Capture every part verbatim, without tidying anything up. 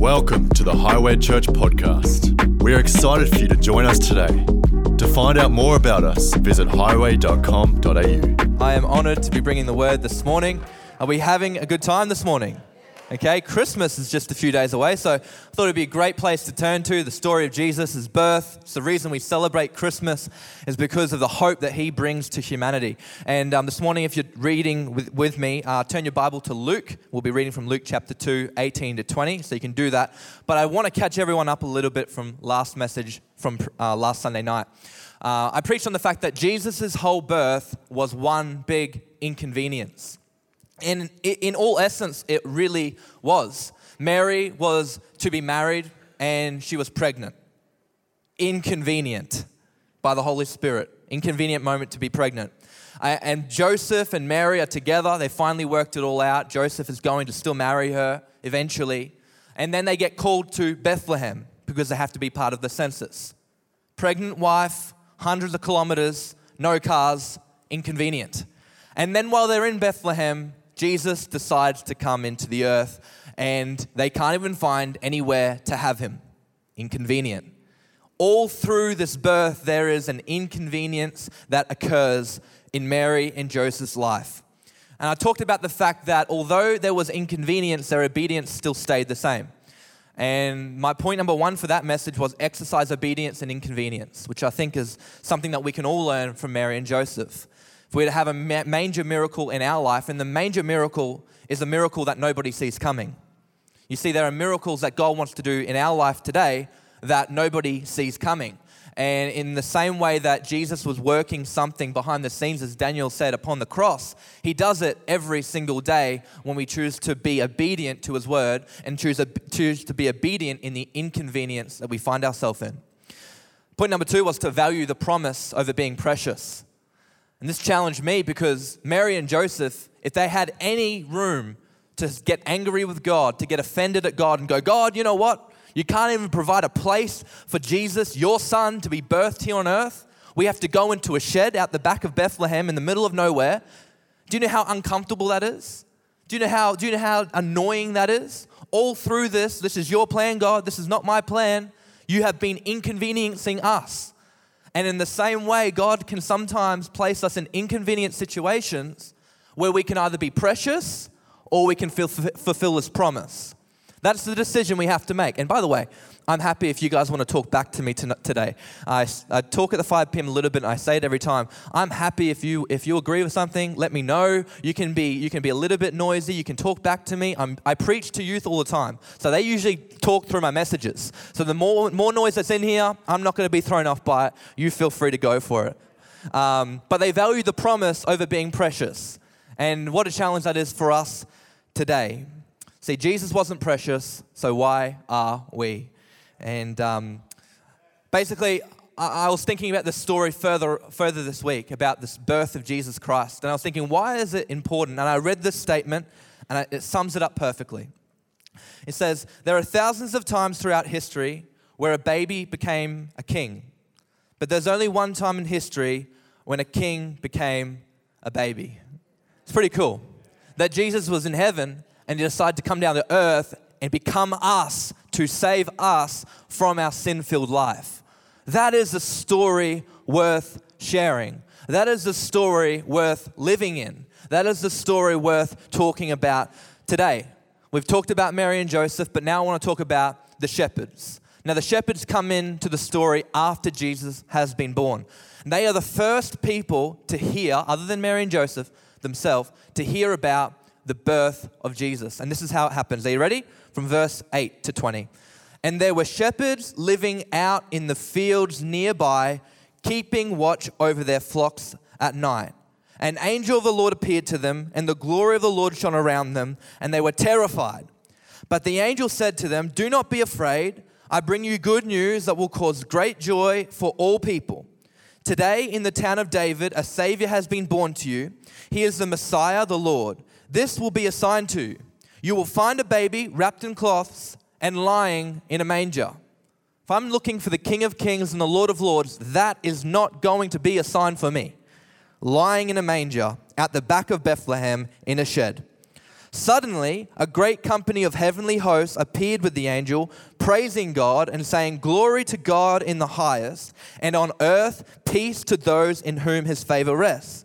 Welcome to the Highway Church podcast. We're excited for you to join us today. To find out more about us, visit highway dot com dot a u. I am honoured to be bringing the word this morning. Are we having a good time this morning? Okay, Christmas is just a few days away, so I thought it'd be a great place to turn to. The story of Jesus' birth. It's the reason we celebrate Christmas is because of the hope that he brings to humanity. And um, this morning, if you're reading with, with me, uh, turn your Bible to Luke. We'll be reading from Luke chapter two, eighteen to twenty, so you can do that. But I want to catch everyone up a little bit from last message from uh, last Sunday night. Uh, I preached on the fact that Jesus' whole birth was one big inconvenience. And in all essence, it really was. Mary was to be married and she was pregnant. Inconvenient by the Holy Spirit. Inconvenient moment to be pregnant. And Joseph and Mary are together. They finally worked it all out. Joseph is going to still marry her eventually. And then they get called to Bethlehem because they have to be part of the census. Pregnant wife, hundreds of kilometers, no cars, inconvenient. And then while they're in Bethlehem, Jesus decides to come into the earth and they can't even find anywhere to have him. Inconvenient. All through this birth, there is an inconvenience that occurs in Mary and Joseph's life. And I talked about the fact that although there was inconvenience, their obedience still stayed the same. And my point number one for that message was exercise obedience and inconvenience, which I think is something that we can all learn from Mary and Joseph. If we were to have a major miracle in our life, and the major miracle is a miracle that nobody sees coming. You see, there are miracles that God wants to do in our life today that nobody sees coming. And in the same way that Jesus was working something behind the scenes, as Daniel said, upon the cross, he does it every single day when we choose to be obedient to his word and choose, choose to be obedient in the inconvenience that we find ourselves in. Point number two was to value the promise over being precious. And this challenged me because Mary and Joseph, if they had any room to get angry with God, to get offended at God and go, God, you know what? You can't even provide a place for Jesus, your son, to be birthed here on earth. We have to go into a shed out the back of Bethlehem in the middle of nowhere. Do you know how uncomfortable that is? Do you know how, do you know how annoying that is? All through this, this is your plan, God. This is not my plan. You have been inconveniencing us. And in the same way, God can sometimes place us in inconvenient situations where we can either be precious or we can fulfill His promise. That's the decision we have to make. And by the way, I'm happy if you guys want to talk back to me today. I, I talk at the five p.m. a little bit, and I say it every time. I'm happy if you if you agree with something, let me know. You can be you can be a little bit noisy. You can talk back to me. I'm, I preach to youth all the time, so they usually talk through my messages. So the more more noise that's in here, I'm not going to be thrown off by it. You feel free to go for it. Um, but they value the promise over being precious, and what a challenge that is for us today. See, Jesus wasn't precious, so why are we? And um, basically, I, I was thinking about this story further further this week about this birth of Jesus Christ. And I was thinking, why is it important? And I read this statement, and I, it sums it up perfectly. It says, there are thousands of times throughout history where a baby became a king. But there's only one time in history when a king became a baby. It's pretty cool that Jesus was in heaven and he decided to come down to earth and become us to save us from our sin-filled life. That is a story worth sharing. That is a story worth living in. That is a story worth talking about today. We've talked about Mary and Joseph, but now I want to talk about the shepherds. Now, the shepherds come into the story after Jesus has been born. And they are the first people to hear, other than Mary and Joseph themselves, to hear about the birth of Jesus. And this is how it happens. Are you ready? From verse eight to twenty. And there were shepherds living out in the fields nearby, keeping watch over their flocks at night. An angel of the Lord appeared to them, and the glory of the Lord shone around them, and they were terrified. But the angel said to them, do not be afraid. I bring you good news that will cause great joy for all people. Today in the town of David, a Savior has been born to you. He is the Messiah, the Lord. This will be a sign to you. You will find a baby wrapped in cloths and lying in a manger. If I'm looking for the King of Kings and the Lord of Lords, that is not going to be a sign for me. Lying in a manger at the back of Bethlehem in a shed. Suddenly, a great company of heavenly hosts appeared with the angel, praising God and saying, "Glory to God in the highest, and on earth peace to those in whom his favor rests."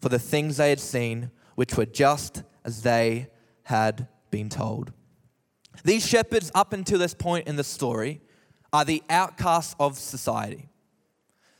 for the things they had seen, which were just as they had been told. These shepherds, up until this point in the story, are the outcasts of society.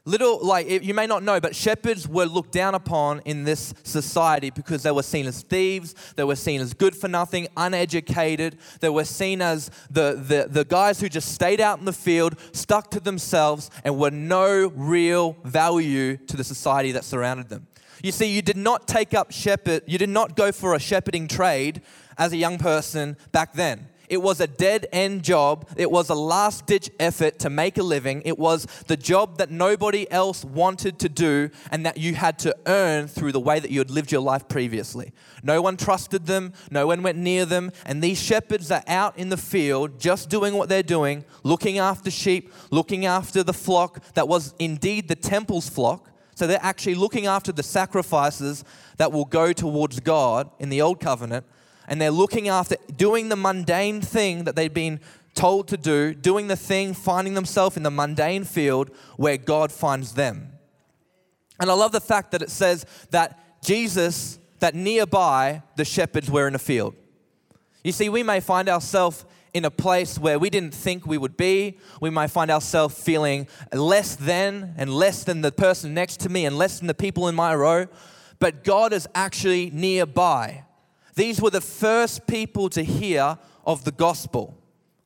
Little, like, you may not know, but shepherds were looked down upon in this society because they were seen as thieves, they were seen as good for nothing, uneducated, they were seen as the, the, the guys who just stayed out in the field, stuck to themselves, and were no real value to the society that surrounded them. You see, you did not take up shepherd, you did not go for a shepherding trade as a young person back then. It was a dead-end job. It was a last-ditch effort to make a living. It was the job that nobody else wanted to do and that you had to earn through the way that you had lived your life previously. No one trusted them. No one went near them. And these shepherds are out in the field just doing what they're doing, looking after sheep, looking after the flock that was indeed the temple's flock. So they're actually looking after the sacrifices that will go towards God in the Old Covenant. And they're looking after doing the mundane thing that they've been told to do, doing the thing, finding themselves in the mundane field where God finds them. And I love the fact that it says that Jesus, that nearby the shepherds were in a field. You see, we may find ourselves in a place where we didn't think we would be. We might find ourselves feeling less than and less than the person next to me and less than the people in my row. But God is actually nearby. These were the first people to hear of the gospel.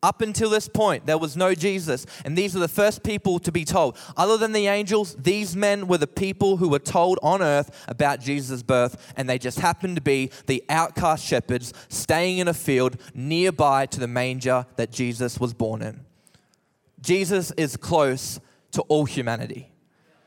Up until this point, there was no Jesus, and these are the first people to be told. Other than the angels, these men were the people who were told on earth about Jesus' birth, and they just happened to be the outcast shepherds staying in a field nearby to the manger that Jesus was born in. Jesus is close to all humanity.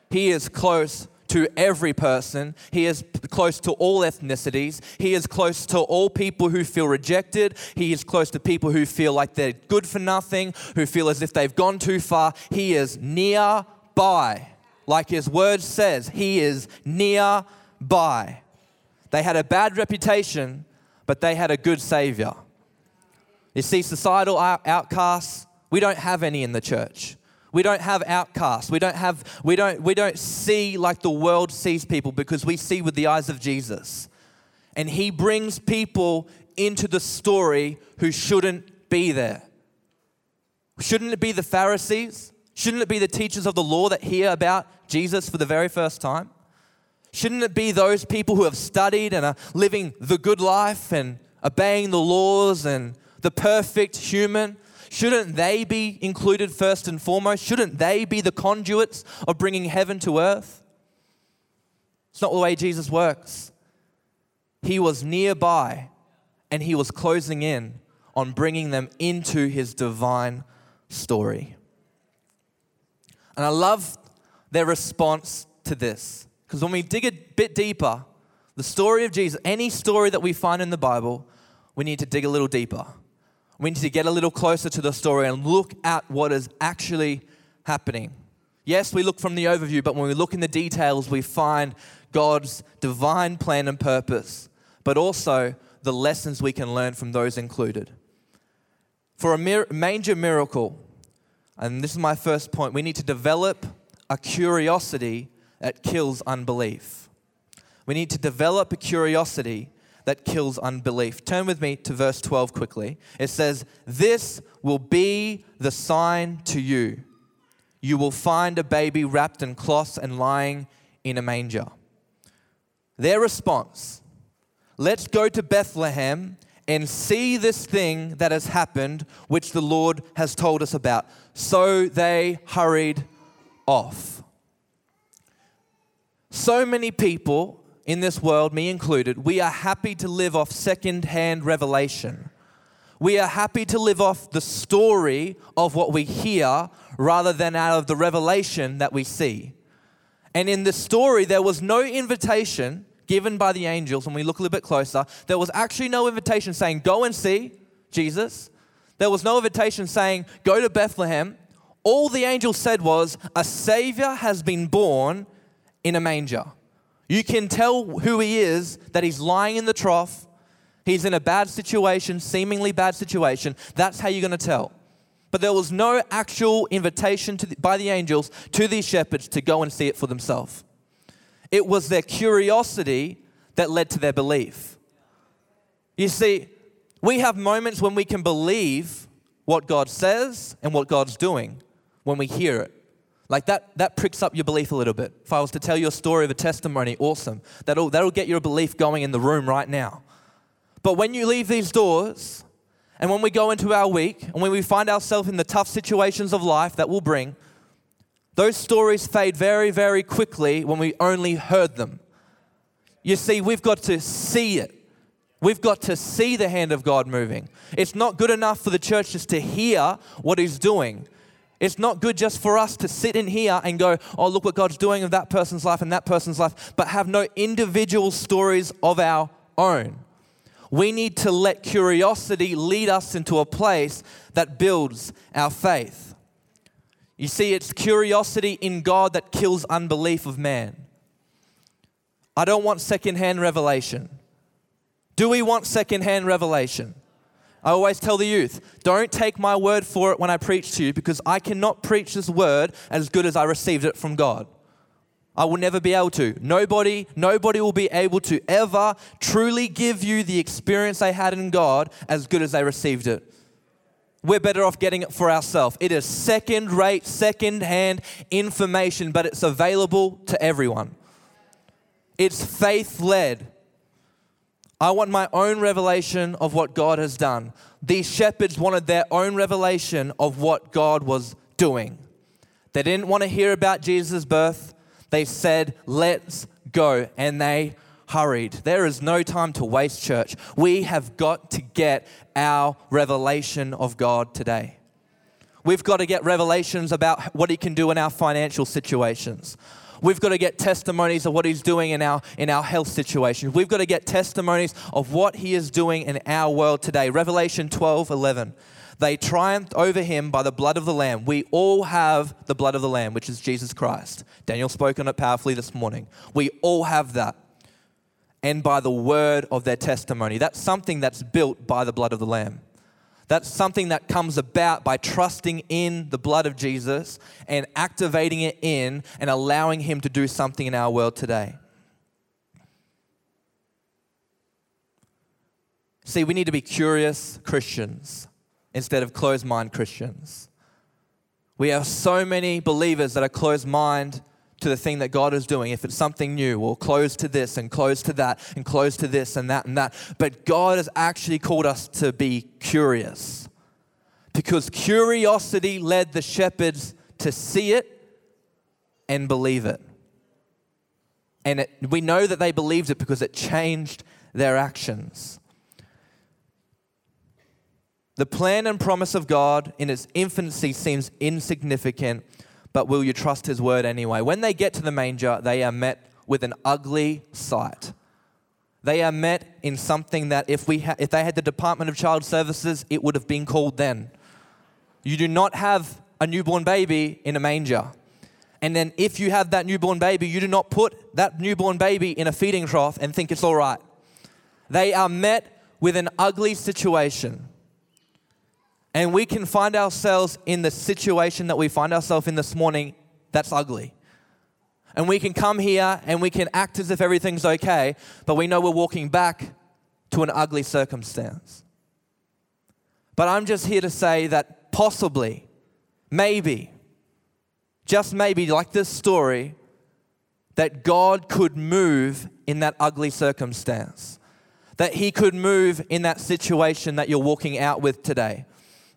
He is close to every person. He is close to all ethnicities. He is close to all people who feel rejected. He is close to people who feel like they're good for nothing, who feel as if they've gone too far. He is nearby. Like his word says, he is nearby. They had a bad reputation, but they had a good savior. You see, societal outcasts, we don't have any in the church. We don't have outcasts. We don't have, we don't, we don't see like the world sees people because we see with the eyes of Jesus. And he brings people into the story who shouldn't be there. Shouldn't it be the Pharisees? Shouldn't it be the teachers of the law that hear about Jesus for the very first time? Shouldn't it be those people who have studied and are living the good life and obeying the laws and the perfect human? Shouldn't they be included first and foremost? Shouldn't they be the conduits of bringing heaven to earth? It's not the way Jesus works. He was nearby and he was closing in on bringing them into his divine story. And I love their response to this, because when we dig a bit deeper, the story of Jesus, any story that we find in the Bible, we need to dig a little deeper. We need to get a little closer to the story and look at what is actually happening. Yes, we look from the overview, but when we look in the details, we find God's divine plan and purpose, but also the lessons we can learn from those included. For a mir- manger miracle, and this is my first point, we need to develop a curiosity that kills unbelief. We need to develop a curiosity that kills unbelief. Turn with me to verse twelve quickly. It says, "This will be the sign to you. You will find a baby wrapped in cloths and lying in a manger." Their response, "Let's go to Bethlehem and see this thing that has happened, which the Lord has told us about." So they hurried off. So many people in this world, me included, we are happy to live off second-hand revelation. We are happy to live off the story of what we hear rather than out of the revelation that we see. And in the story, there was no invitation given by the angels. When we look a little bit closer, there was actually no invitation saying, go and see Jesus. There was no invitation saying, go to Bethlehem. All the angel said was, a Savior has been born in a manger. You can tell who he is, that he's lying in the trough. He's in a bad situation, seemingly bad situation. That's how you're going to tell. But there was no actual invitation to the, by the angels to these shepherds to go and see it for themselves. It was their curiosity that led to their belief. You see, we have moments when we can believe what God says and what God's doing when we hear it. Like that, that pricks up your belief a little bit. If I was to tell you a story of a testimony, awesome. That'll, that'll get your belief going in the room right now. But when you leave these doors and when we go into our week and when we find ourselves in the tough situations of life that will bring, those stories fade very, very quickly when we only heard them. You see, we've got to see it. We've got to see the hand of God moving. It's not good enough for the church just to hear what he's doing. It's not good just for us to sit in here and go, oh, look what God's doing in that person's life and that person's life, but have no individual stories of our own. We need to let curiosity lead us into a place that builds our faith. You see, it's curiosity in God that kills unbelief of man. I don't want secondhand revelation. Do we want secondhand revelation? I always tell the youth, don't take my word for it when I preach to you, because I cannot preach this word as good as I received it from God. I will never be able to. Nobody, nobody will be able to ever truly give you the experience they had in God as good as they received it. We're better off getting it for ourselves. It is second-rate, second-hand information, but it's available to everyone. It's faith-led. I want my own revelation of what God has done. These shepherds wanted their own revelation of what God was doing. They didn't want to hear about Jesus' birth. They said, let's go. And they hurried. There is no time to waste, church. We have got to get our revelation of God today. We've got to get revelations about what he can do in our financial situations. We've got to get testimonies of what he's doing in our in our health situation. We've got to get testimonies of what he is doing in our world today. Revelation twelve eleven. They triumphed over him by the blood of the Lamb. We all have the blood of the Lamb, which is Jesus Christ. Daniel spoke on it powerfully this morning. We all have that. And by the word of their testimony. That's something that's built by the blood of the Lamb. That's something that comes about by trusting in the blood of Jesus and activating it in and allowing him to do something in our world today. See, we need to be curious Christians instead of closed-minded Christians. We have so many believers that are closed-minded to the thing that God is doing. If it's something new, we'll close to this and close to that and close to this and that and that. But God has actually called us to be curious, because curiosity led the shepherds to see it and believe it. And it, we know that they believed it because it changed their actions. The plan and promise of God in its infancy seems insignificant, but will you trust his word anyway? When they get to the manger, they are met with an ugly sight. They are met in something that if we ha- if they had the Department of Child Services, it would have been called then. You do not have a newborn baby in a manger. And then if you have that newborn baby, you do not put that newborn baby in a feeding trough and think it's all right. They are met with an ugly situation. And we can find ourselves in the situation that we find ourselves in this morning that's ugly. And we can come here and we can act as if everything's okay, but we know we're walking back to an ugly circumstance. But I'm just here to say that possibly, maybe, just maybe, like this story, that God could move in that ugly circumstance, that he could move in that situation that you're walking out with today.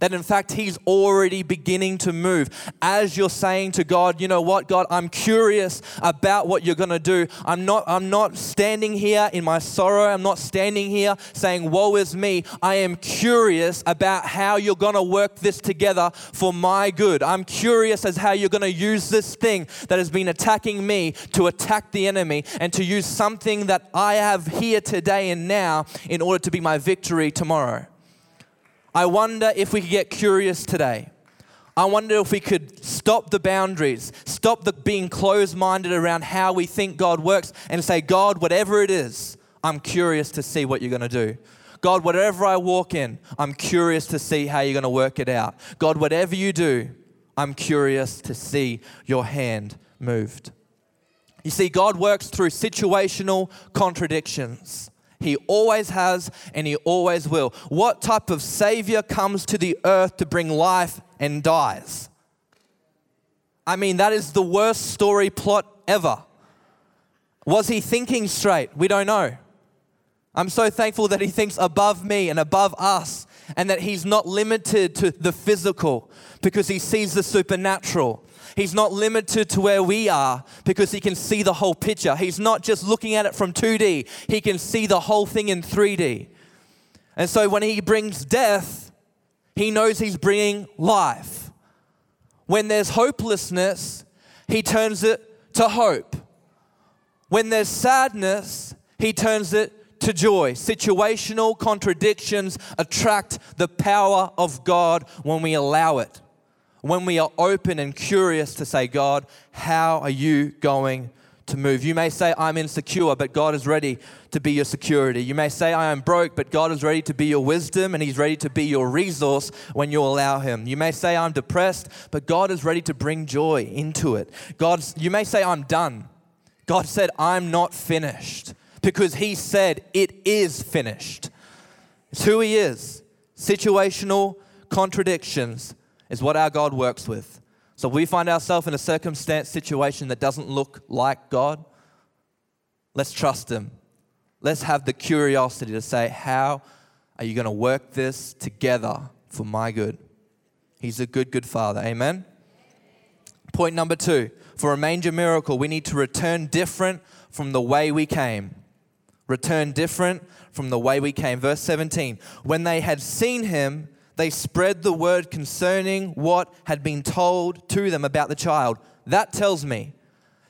That in fact, he's already beginning to move. As you're saying to God, you know what, God, I'm curious about what you're going to do. I'm not, I'm not standing here in my sorrow. I'm not standing here saying, woe is me. I am curious about how you're going to work this together for my good. I'm curious as how you're going to use this thing that has been attacking me to attack the enemy and to use something that I have here today and now in order to be my victory tomorrow. I wonder if we could get curious today. I wonder if we could stop the boundaries, stop the being closed-minded around how we think God works and say, God, whatever it is, I'm curious to see what you're going to do. God, whatever I walk in, I'm curious to see how you're going to work it out. God, whatever you do, I'm curious to see your hand moved. You see, God works through situational contradictions. He always has and he always will. What type of savior comes to the earth to bring life and dies? I mean, that is the worst story plot ever. Was he thinking straight? We don't know. I'm so thankful that he thinks above me and above us and that he's not limited to the physical because he sees the supernatural. He's not limited to where we are because he can see the whole picture. He's not just looking at it from two D. He can see the whole thing in three D. And so when he brings death, he knows he's bringing life. When there's hopelessness, he turns it to hope. When there's sadness, he turns it to joy. Situational contradictions attract the power of God when we allow it. When we are open and curious to say, God, how are you going to move? You may say, I'm insecure, but God is ready to be your security. You may say, I am broke, but God is ready to be your wisdom and he's ready to be your resource when you allow him. You may say, I'm depressed, but God is ready to bring joy into it. God's, you may say, I'm done. God said, I'm not finished because he said it is finished. It's who he is. Situational contradictions is what our God works with. So we find ourselves in a circumstance situation that doesn't look like God. Let's trust him. Let's have the curiosity to say, how are you going to work this together for my good? He's a good, good father. Amen? Amen. Point number two, for a major miracle, we need to return different from the way we came. Return different from the way we came. Verse seventeen, when they had seen him, they spread the word concerning what had been told to them about the child. That tells me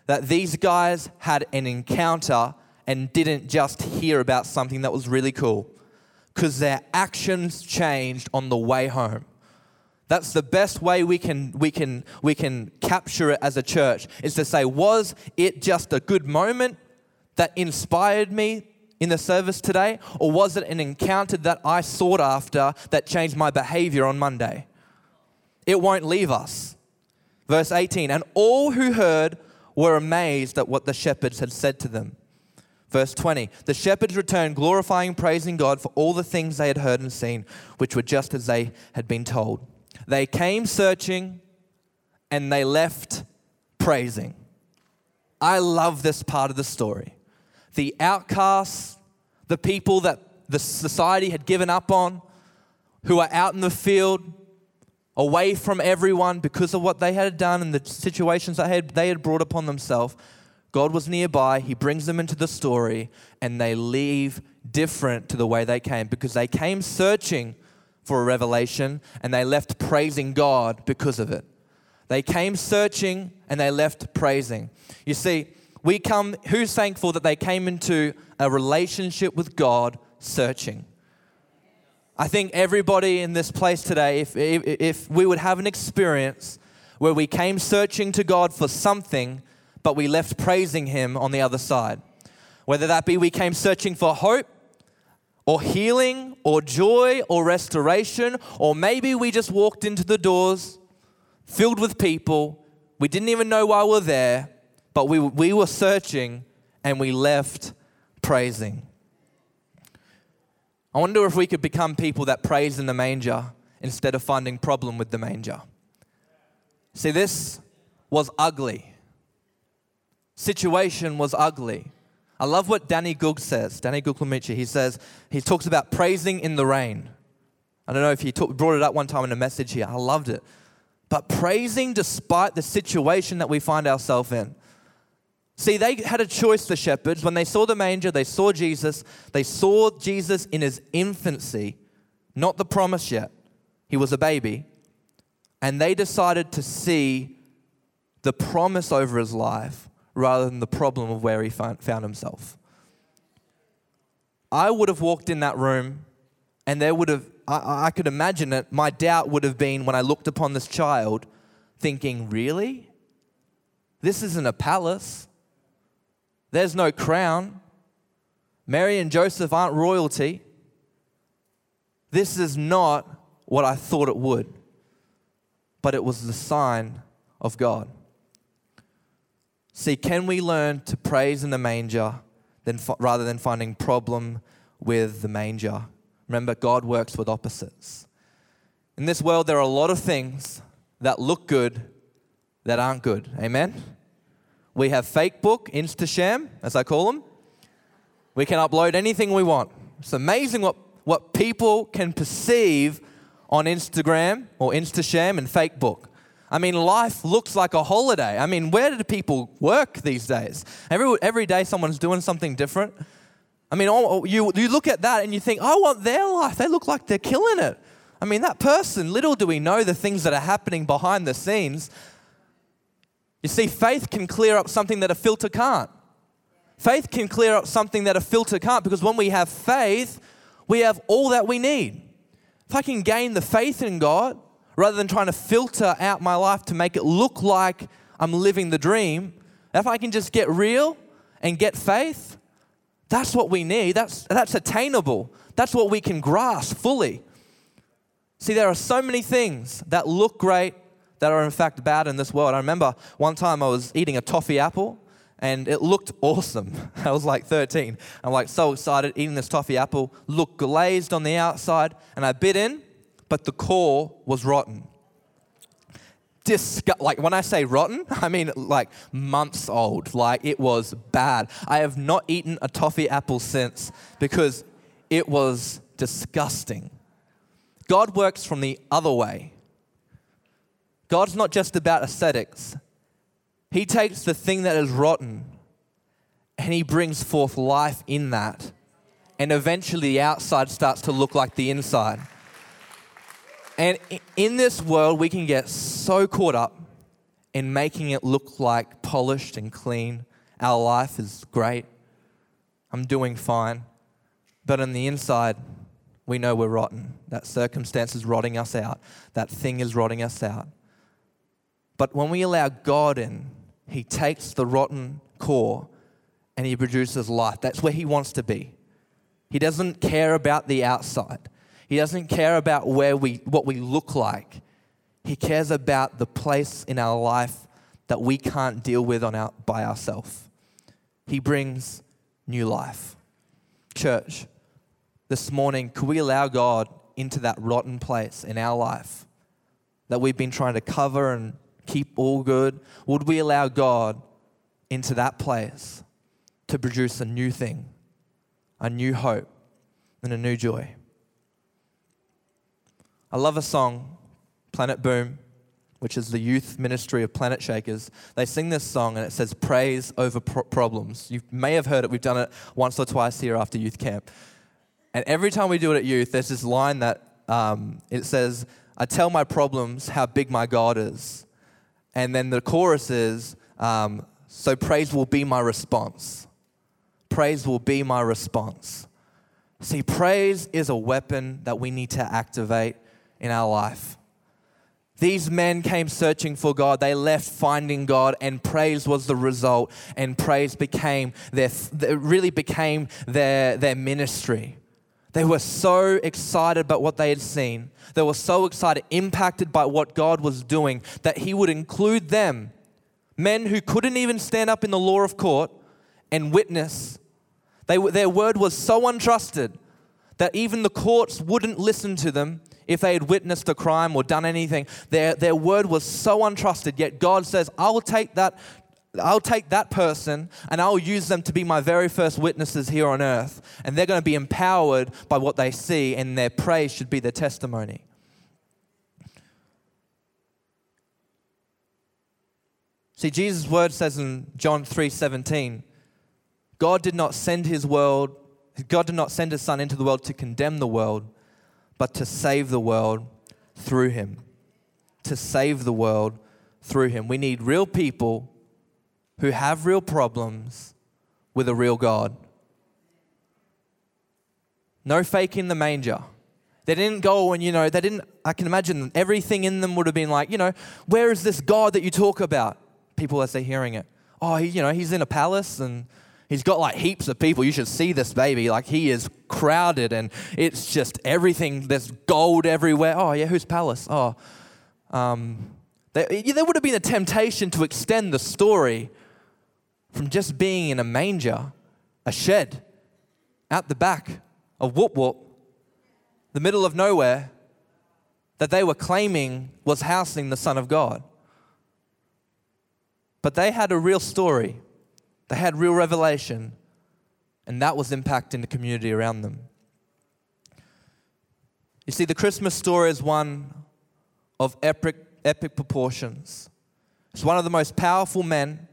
that these guys had an encounter and didn't just hear about something that was really cool, because their actions changed on the way home. That's the best way we can we can we can capture it as a church, is to say, was it just a good moment that inspired me in the service today, or was it an encounter that I sought after that changed my behavior on Monday? It won't leave us. Verse eighteen, and all who heard were amazed at what the shepherds had said to them. Verse twenty, the shepherds returned, glorifying, praising God for all the things they had heard and seen, which were just as they had been told. They came searching and they left praising. I love this part of the story. The outcasts, the people that the society had given up on, who are out in the field, away from everyone because of what they had done and the situations that they had, they had brought upon themselves. God was nearby. He brings them into the story and they leave different to the way they came, because they came searching for a revelation and they left praising God because of it. They came searching and they left praising. You see, We come, who's thankful that they came into a relationship with God searching? I think everybody in this place today, if, if, if we would have an experience where we came searching to God for something, but we left praising him on the other side. Whether that be we came searching for hope or healing or joy or restoration, or maybe we just walked into the doors filled with people. We didn't even know why we're there. But we we were searching and we left praising. I wonder if we could become people that praise in the manger instead of finding problem with the manger. See, this was ugly. Situation was ugly. I love what Danny Guglielmucci says. Danny Guglielmucci, he says, he talks about praising in the rain. I don't know if he talk, brought it up one time in a message here. I loved it. But praising despite the situation that we find ourselves in. See, they had a choice, the shepherds. When they saw the manger, they saw Jesus. They saw Jesus in his infancy, not the promise yet. He was a baby. And they decided to see the promise over his life rather than the problem of where he found himself. I would have walked in that room and there would have, I, I could imagine it, my doubt would have been when I looked upon this child thinking, really? This isn't a palace. There's no crown. Mary and Joseph aren't royalty. This is not what I thought it would, but it was the sign of God. See, can we learn to praise in the manger than, rather than finding problem with the manger? Remember, God works with opposites. In this world, there are a lot of things that look good that aren't good. Amen? We have fake book, Instasham, as I call them. We can upload anything we want. It's amazing what, what people can perceive on Instagram or Instasham and fake book. I mean, life looks like a holiday. I mean, where do people work these days? Every every day someone's doing something different. I mean, you, you look at that and you think, I want their life. They look like they're killing it. I mean, that person, little do we know the things that are happening behind the scenes. You see, faith can clear up something that a filter can't. Faith can clear up something that a filter can't, because when we have faith, we have all that we need. If I can gain the faith in God, rather than trying to filter out my life to make it look like I'm living the dream, if I can just get real and get faith, that's what we need. That's, that's attainable. That's what we can grasp fully. See, there are so many things that look great that are in fact bad in this world. I remember one time I was eating a toffee apple and it looked awesome. I was like thirteen. I'm like so excited eating this toffee apple, looked glazed on the outside, and I bit in, but the core was rotten. Disgu- like when I say rotten, I mean like months old. Like it was bad. I have not eaten a toffee apple since because it was disgusting. God works from the other way. God's not just about aesthetics. He takes the thing that is rotten and he brings forth life in that. And eventually the outside starts to look like the inside. And in this world, we can get so caught up in making it look like polished and clean. Our life is great. I'm doing fine. But on the inside, we know we're rotten. That circumstance is rotting us out. That thing is rotting us out. But when we allow God in, he takes the rotten core and he produces life. That's where he wants to be. He doesn't care about the outside. He doesn't care about where we, what we look like. He cares about the place in our life that we can't deal with on our, by ourselves. He brings new life. Church, this morning, could we allow God into that rotten place in our life that we've been trying to cover and keep all good? Would we allow God into that place to produce a new thing, a new hope, and a new joy? I love a song, Planetboom, which is the youth ministry of Planetshakers. They sing this song and it says, praise over pro- problems. You may have heard it. We've done it once or twice here after youth camp. And every time we do it at youth, there's this line that um, it says, I tell my problems how big my God is. And then the chorus is, um, so praise will be my response. Praise will be my response. See, praise is a weapon that we need to activate in our life. These men came searching for God. They left finding God, and praise was the result. And praise became their, really became their, their ministry. They were so excited about what they had seen. They were so excited, impacted by what God was doing, that he would include them, men who couldn't even stand up in the law of court and witness. They, their word was so untrusted that even the courts wouldn't listen to them if they had witnessed a crime or done anything. Their, their word was so untrusted, yet God says, I will take that I'll take that person and I'll use them to be my very first witnesses here on earth. And they're going to be empowered by what they see, and their praise should be their testimony. See, Jesus' word says in John three seventeen, God did not send his world, God did not send his son into the world to condemn the world, but to save the world through him. To save the world through him. We need real people who have real problems with a real God. No fake in the manger. They didn't go and, you know, they didn't, I can imagine everything in them would have been like, you know, where is this God that you talk about? People as they're hearing it. Oh, he, you know, he's in a palace and he's got like heaps of people. You should see this baby. Like he is crowded and it's just everything. There's gold everywhere. Oh yeah, whose palace? Oh, um, there, yeah, there would have been a temptation to extend the story from just being in a manger, a shed, out the back, a whoop whoop, the middle of nowhere, that they were claiming was housing the Son of God. But they had a real story. They had real revelation, and that was impacting the community around them. You see, the Christmas story is one of epic, epic proportions. It's one of the most powerful men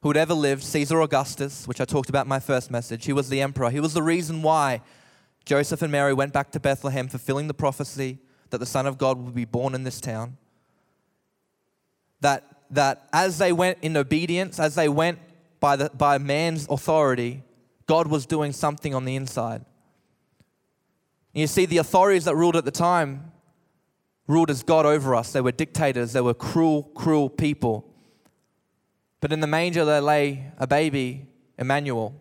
who had ever lived, Caesar Augustus, which I talked about in my first message. He was the emperor. He was the reason why Joseph and Mary went back to Bethlehem, fulfilling the prophecy that the Son of God would be born in this town. That, that as they went in obedience, as they went by the, by man's authority, God was doing something on the inside. And you see, the authorities that ruled at the time ruled as God over us. They were dictators. They were cruel, cruel people. But in the manger there lay a baby, Emmanuel,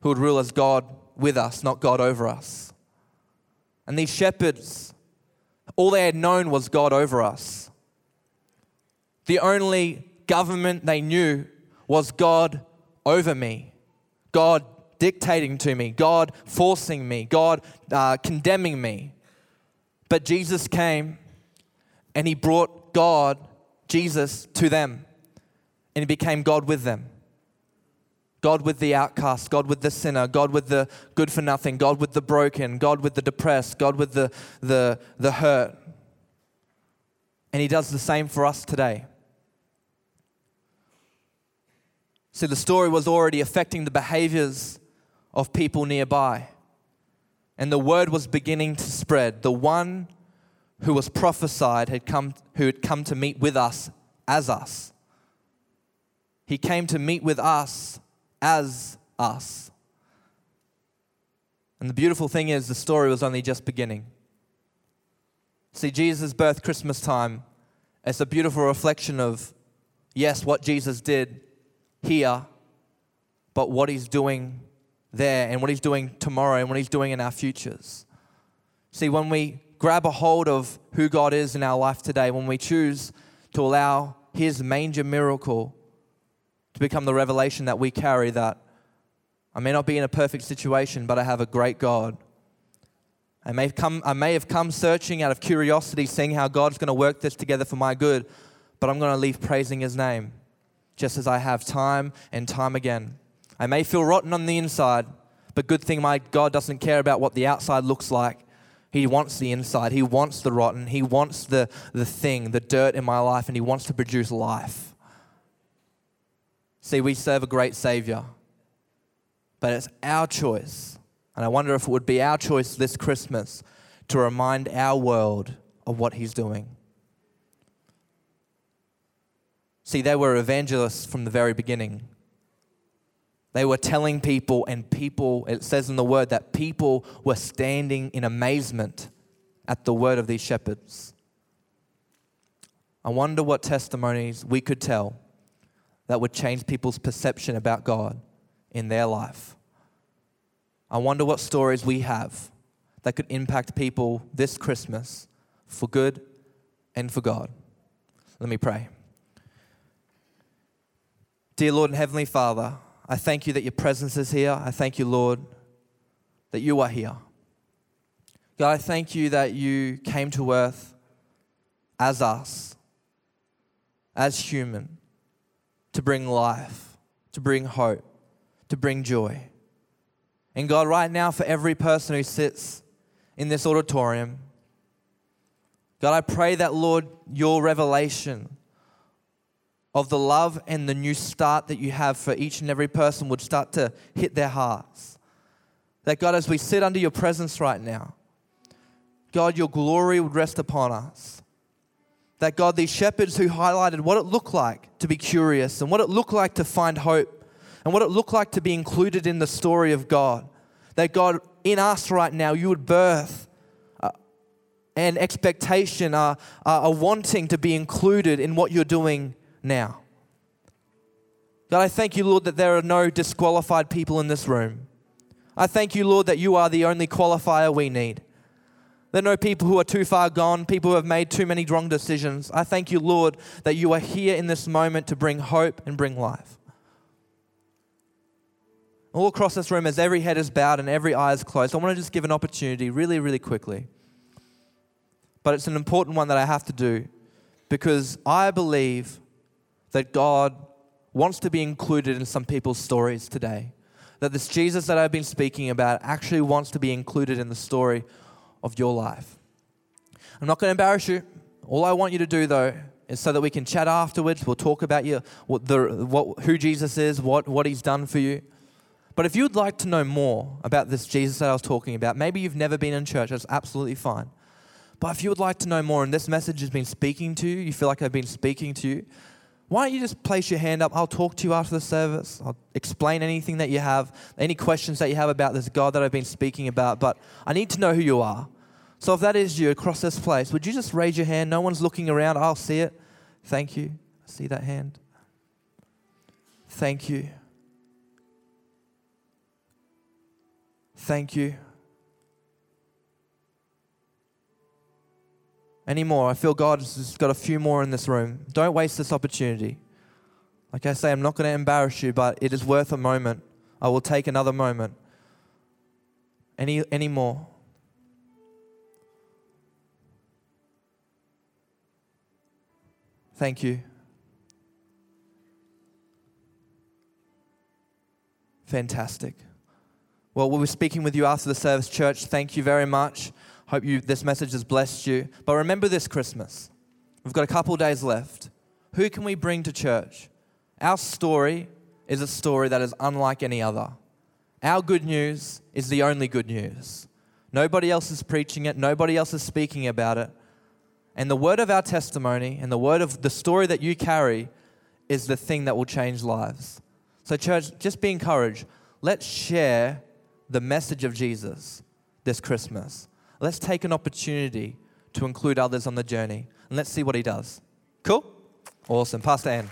who would rule as God with us, not God over us. And these shepherds, all they had known was God over us. The only government they knew was God over me, God dictating to me, God forcing me, God uh, condemning me. But Jesus came and he brought God, Jesus, to them, and he became God with them. God with the outcast, God with the sinner, God with the good for nothing, God with the broken, God with the depressed, God with the, the, the hurt. And he does the same for us today. So the story was already affecting the behaviors of people nearby. And the word was beginning to spread. The one who was prophesied had come, who had come to meet with us as us. He came to meet with us as us. And the beautiful thing is, the story was only just beginning. See, Jesus' birth, Christmas time, it's a beautiful reflection of, yes, what Jesus did here, but what he's doing there and what he's doing tomorrow and what he's doing in our futures. See, when we grab a hold of who God is in our life today, when we choose to allow his manger miracle to become the revelation that we carry, that I may not be in a perfect situation, but I have a great God. I may have come, I may have come searching out of curiosity, seeing how God's going to work this together for my good, but I'm going to leave praising his name, just as I have time and time again. I may feel rotten on the inside, but good thing my God doesn't care about what the outside looks like. He wants the inside. He wants the rotten. He wants the, the thing, the dirt in my life, and he wants to produce life. See, we serve a great Savior, but it's our choice. And I wonder if it would be our choice this Christmas to remind our world of what he's doing. See, they were evangelists from the very beginning. They were telling people, and people, it says in the word, that people were standing in amazement at the word of these shepherds. I wonder what testimonies we could tell that would change people's perception about God in their life. I wonder what stories we have that could impact people this Christmas for good and for God. Let me pray. Dear Lord and Heavenly Father, I thank you that your presence is here. I thank you, Lord, that you are here. God, I thank you that you came to earth as us, as human, to bring life, to bring hope, to bring joy. And God, right now, for every person who sits in this auditorium, God, I pray that, Lord, your revelation of the love and the new start that you have for each and every person would start to hit their hearts. That, God, as we sit under your presence right now, God, your glory would rest upon us. That, God, these shepherds who highlighted what it looked like to be curious and what it looked like to find hope and what it looked like to be included in the story of God, that, God, in us right now, you would birth an expectation, a, a wanting to be included in what you're doing now. God, I thank you, Lord, that there are no disqualified people in this room. I thank you, Lord, that you are the only qualifier we need. There are no people who are too far gone, people who have made too many wrong decisions. I thank you, Lord, that you are here in this moment to bring hope and bring life. All across this room, as every head is bowed and every eye is closed, I want to just give an opportunity really, really quickly. But it's an important one that I have to do because I believe that God wants to be included in some people's stories today. That this Jesus that I've been speaking about actually wants to be included in the story of your life. I'm not going to embarrass you. All I want you to do, though, is so that we can chat afterwards. We'll talk about you, what the, what, who Jesus is, what, what he's done for you. But if you'd like to know more about this Jesus that I was talking about, maybe you've never been in church, that's absolutely fine. But if you would like to know more and this message has been speaking to you, you feel like I've been speaking to you, why don't you just place your hand up? I'll talk to you after the service. I'll explain anything that you have, any questions that you have about this God that I've been speaking about. But I need to know who you are. So if that is you across this place, would you just raise your hand? No one's looking around. I'll see it. Thank you. I see that hand. Thank you. Thank you. Any more? I feel God's got a few more in this room. Don't waste this opportunity. Like I say, I'm not going to embarrass you, but it is worth a moment. I will take another moment. Any, any more? Thank you. Fantastic. Well, we'll be speaking with you after the service, church. Thank you very much. Hope you this message has blessed you. But remember this Christmas. We've got a couple days left. Who can we bring to church? Our story is a story that is unlike any other. Our good news is the only good news. Nobody else is preaching it. Nobody else is speaking about it. And the word of our testimony and the word of the story that you carry is the thing that will change lives. So church, just be encouraged. Let's share the message of Jesus this Christmas. Let's take an opportunity to include others on the journey and let's see what he does. Cool? Awesome. Pastor Ann.